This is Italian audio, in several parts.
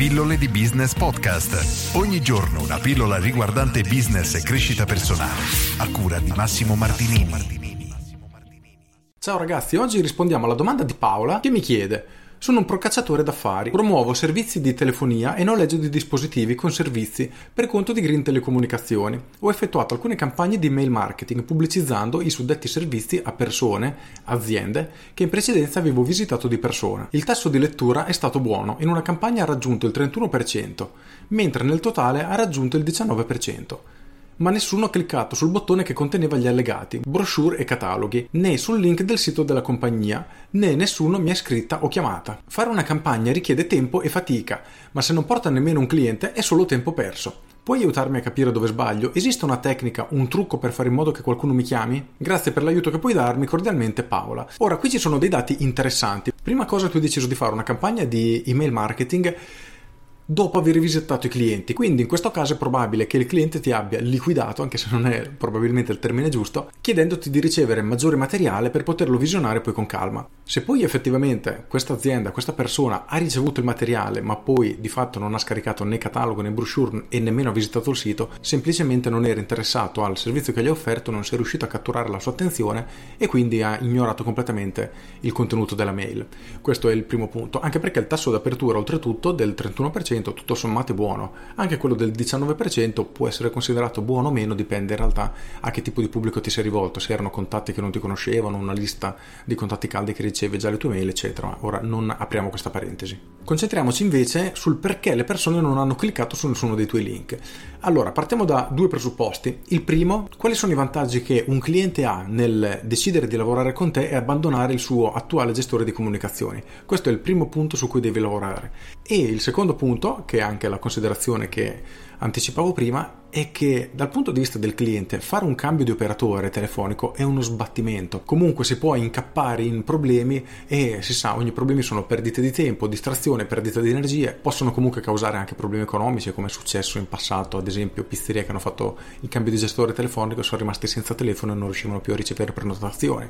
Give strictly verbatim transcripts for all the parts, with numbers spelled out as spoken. Pillole di Business Podcast. Ogni giorno una pillola riguardante business e crescita personale. A cura di Massimo Martinini. Ciao ragazzi, oggi rispondiamo alla domanda di Paola che mi chiede: sono un procacciatore d'affari, promuovo servizi di telefonia e noleggio di dispositivi con servizi per conto di Green Telecomunicazioni. Ho effettuato alcune campagne di mail marketing pubblicizzando i suddetti servizi a persone, aziende, che in precedenza avevo visitato di persona. Il tasso di lettura è stato buono, in una campagna ha raggiunto il trentuno per cento, mentre nel totale ha raggiunto il diciannove per cento. Ma nessuno ha cliccato sul bottone che conteneva gli allegati, brochure e cataloghi, né sul link del sito della compagnia, né nessuno mi ha scritta o chiamata. Fare una campagna richiede tempo e fatica, ma se non porta nemmeno un cliente è solo tempo perso. Puoi aiutarmi a capire dove sbaglio? Esiste una tecnica, un trucco per fare in modo che qualcuno mi chiami? Grazie per l'aiuto che puoi darmi, cordialmente Paola. Ora, qui ci sono dei dati interessanti. Prima cosa che ho deciso di fare una campagna di email marketing dopo aver visitato i clienti, quindi in questo caso è probabile che il cliente ti abbia liquidato, anche se non è probabilmente il termine giusto, chiedendoti di ricevere maggiore materiale per poterlo visionare poi con calma. Se poi effettivamente questa azienda, questa persona ha ricevuto il materiale ma poi di fatto non ha scaricato né catalogo né brochure e nemmeno ha visitato il sito, semplicemente non era interessato al servizio che gli ha offerto, non si è riuscito a catturare la sua attenzione e quindi ha ignorato completamente il contenuto della mail. Questo è il primo punto, anche perché il tasso d'apertura oltretutto del trentuno per cento tutto sommato è buono, anche quello del diciannove per cento può essere considerato buono o meno, dipende in realtà a che tipo di pubblico ti sei rivolto, se erano contatti che non ti conoscevano, una lista di contatti caldi che riceve già le tue mail, eccetera. Ora non apriamo questa parentesi. Concentriamoci invece sul perché le persone non hanno cliccato su nessuno dei tuoi link. Allora, partiamo da due presupposti. Il primo, quali sono i vantaggi che un cliente ha nel decidere di lavorare con te e abbandonare il suo attuale gestore di comunicazioni? Questo è il primo punto su cui devi lavorare. E il secondo punto, che è anche la considerazione che anticipavo prima, è che dal punto di vista del cliente fare un cambio di operatore telefonico è uno sbattimento. Comunque si può incappare in problemi e si sa, ogni problema sono perdite di tempo, distrazione, perdita di energie, possono comunque causare anche problemi economici, come è successo in passato, ad esempio pizzerie che hanno fatto il cambio di gestore telefonico sono rimasti senza telefono e non riuscivano più a ricevere prenotazioni.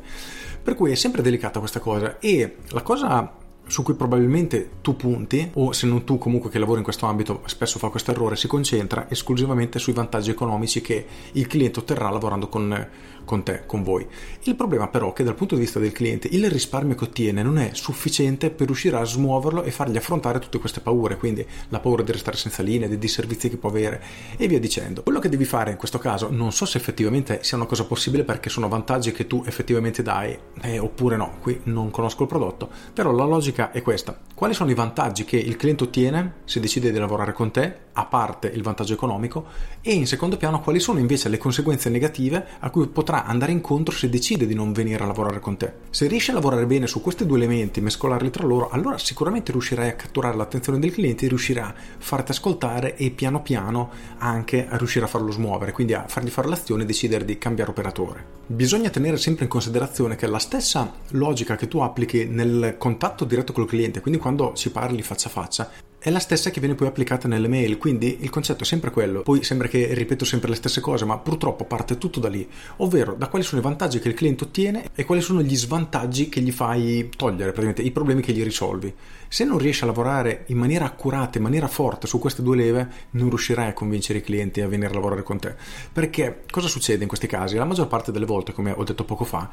Per cui è sempre delicata questa cosa, e la cosa su cui probabilmente tu punti, o se non tu comunque che lavori in questo ambito spesso fa questo errore, si concentra esclusivamente sui vantaggi economici che il cliente otterrà lavorando con, con te, con voi. Il problema però è che dal punto di vista del cliente il risparmio che ottiene non è sufficiente per riuscire a smuoverlo e fargli affrontare tutte queste paure, quindi la paura di restare senza linee, dei disservizi che può avere e via dicendo. Quello che devi fare in questo caso, non so se effettivamente sia una cosa possibile perché sono vantaggi che tu effettivamente dai eh, oppure no, qui non conosco il prodotto, però la logica è questa: quali sono i vantaggi che il cliente ottiene se decide di lavorare con te, a parte il vantaggio economico, e in secondo piano quali sono invece le conseguenze negative a cui potrà andare incontro se decide di non venire a lavorare con te. Se riesci a lavorare bene su questi due elementi, mescolarli tra loro, allora sicuramente riuscirai a catturare l'attenzione del cliente e riuscirai a farti ascoltare e piano piano anche a riuscire a farlo smuovere, quindi a fargli fare l'azione e decidere di cambiare operatore. Bisogna tenere sempre in considerazione che la stessa logica che tu applichi nel contatto diretto col cliente, quindi quando ci parli faccia a faccia, è la stessa che viene poi applicata nelle mail, quindi il concetto è sempre quello. Poi sembra che ripeto sempre le stesse cose, ma purtroppo parte tutto da lì, ovvero da quali sono i vantaggi che il cliente ottiene e quali sono gli svantaggi che gli fai togliere, praticamente i problemi che gli risolvi. Se non riesci a lavorare in maniera accurata, in maniera forte su queste due leve, non riuscirai a convincere i clienti a venire a lavorare con te, perché cosa succede in questi casi? La maggior parte delle volte, come ho detto poco fa,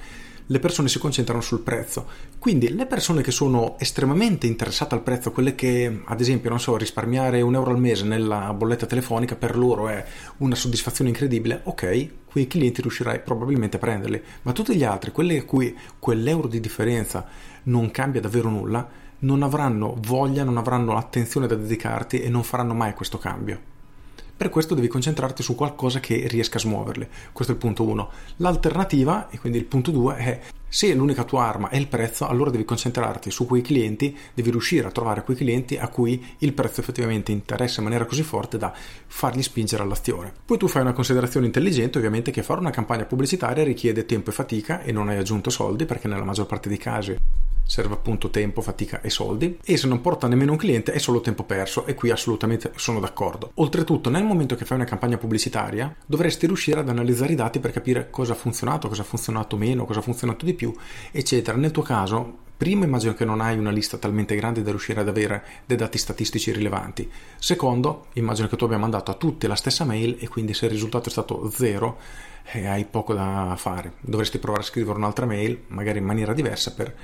le persone si concentrano sul prezzo, quindi le persone che sono estremamente interessate al prezzo, quelle che ad esempio non so, risparmiare un euro al mese nella bolletta telefonica per loro è una soddisfazione incredibile, ok, quei clienti riuscirai probabilmente a prenderli, ma tutti gli altri, quelli a cui quell'euro di differenza non cambia davvero nulla, non avranno voglia, non avranno attenzione da dedicarti e non faranno mai questo cambio. Per questo devi concentrarti su qualcosa che riesca a smuoverli. Questo è il punto uno. L'alternativa, e quindi il punto due, è: se l'unica tua arma è il prezzo, allora devi concentrarti su quei clienti, devi riuscire a trovare quei clienti a cui il prezzo effettivamente interessa in maniera così forte da fargli spingere all'azione. Poi tu fai una considerazione intelligente, ovviamente, che fare una campagna pubblicitaria richiede tempo e fatica e non hai aggiunto soldi, perché nella maggior parte dei casi serve appunto tempo, fatica e soldi, e se non porta nemmeno un cliente è solo tempo perso, e qui assolutamente sono d'accordo. Oltretutto, nel momento che fai una campagna pubblicitaria dovresti riuscire ad analizzare i dati per capire cosa ha funzionato, cosa ha funzionato meno, cosa ha funzionato di più, eccetera. Nel tuo caso, primo, immagino che non hai una lista talmente grande da riuscire ad avere dei dati statistici rilevanti. Secondo, immagino che tu abbia mandato a tutti la stessa mail e quindi se il risultato è stato zero eh, hai poco da fare. Dovresti provare a scrivere un'altra mail, magari in maniera diversa, per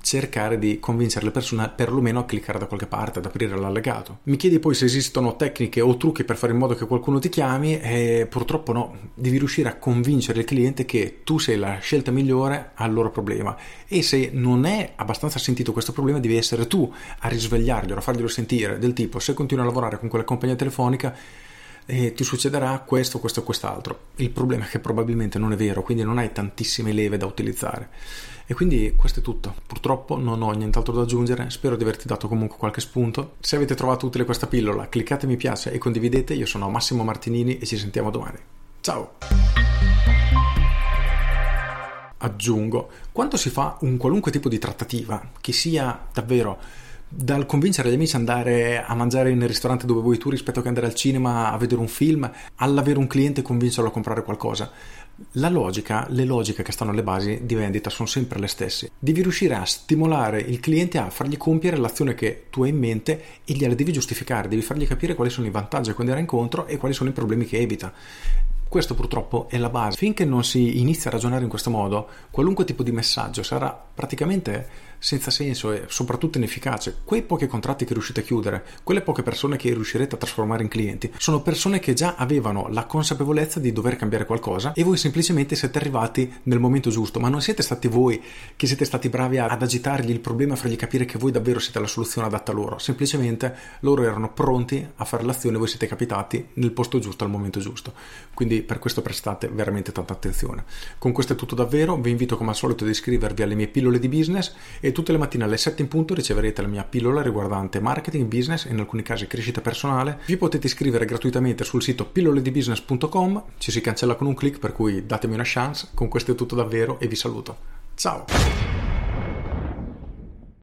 cercare di convincere le persone perlomeno a cliccare da qualche parte, ad aprire l'allegato. Mi chiedi poi se esistono tecniche o trucchi per fare in modo che qualcuno ti chiami, e purtroppo no, devi riuscire a convincere il cliente che tu sei la scelta migliore al loro problema, e se non è abbastanza sentito questo problema devi essere tu a risvegliarglielo, a farglielo sentire, del tipo: se continui a lavorare con quella compagnia telefonica e ti succederà questo, questo e quest'altro. Il problema è che probabilmente non è vero, quindi non hai tantissime leve da utilizzare. E quindi questo è tutto, purtroppo non ho nient'altro da aggiungere, spero di averti dato comunque qualche spunto. Se avete trovato utile questa pillola, cliccate mi piace e condividete. Io sono Massimo Martinini e ci sentiamo domani. Ciao! Aggiungo, quando si fa un qualunque tipo di trattativa, che sia davvero dal convincere gli amici ad andare a mangiare nel ristorante dove vuoi tu rispetto che andare al cinema a vedere un film, all'avere un cliente e convincerlo a comprare qualcosa, la logica, le logiche che stanno alle basi di vendita sono sempre le stesse. Devi riuscire a stimolare il cliente, a fargli compiere l'azione che tu hai in mente e gliela devi giustificare, devi fargli capire quali sono i vantaggi a cui andare incontro e quali sono i problemi che evita. Questo purtroppo è la base. Finché non si inizia a ragionare in questo modo, qualunque tipo di messaggio sarà praticamente senza senso e soprattutto inefficace. Quei pochi contratti che riuscite a chiudere, quelle poche persone che riuscirete a trasformare in clienti, sono persone che già avevano la consapevolezza di dover cambiare qualcosa e voi semplicemente siete arrivati nel momento giusto, ma non siete stati voi che siete stati bravi ad agitargli il problema, a fargli capire che voi davvero siete la soluzione adatta a loro. Semplicemente loro erano pronti a fare l'azione, voi siete capitati nel posto giusto al momento giusto. Quindi per questo prestate veramente tanta attenzione. Con questo è tutto davvero, vi invito come al solito ad iscrivervi alle mie pillole di business e tutte le mattine alle sette in punto riceverete la mia pillola riguardante marketing, business e in alcuni casi crescita personale. Vi potete iscrivere gratuitamente sul sito pilloledibusiness punto com, ci si cancella con un click, per cui datemi una chance. Con questo è tutto davvero e vi saluto. Ciao!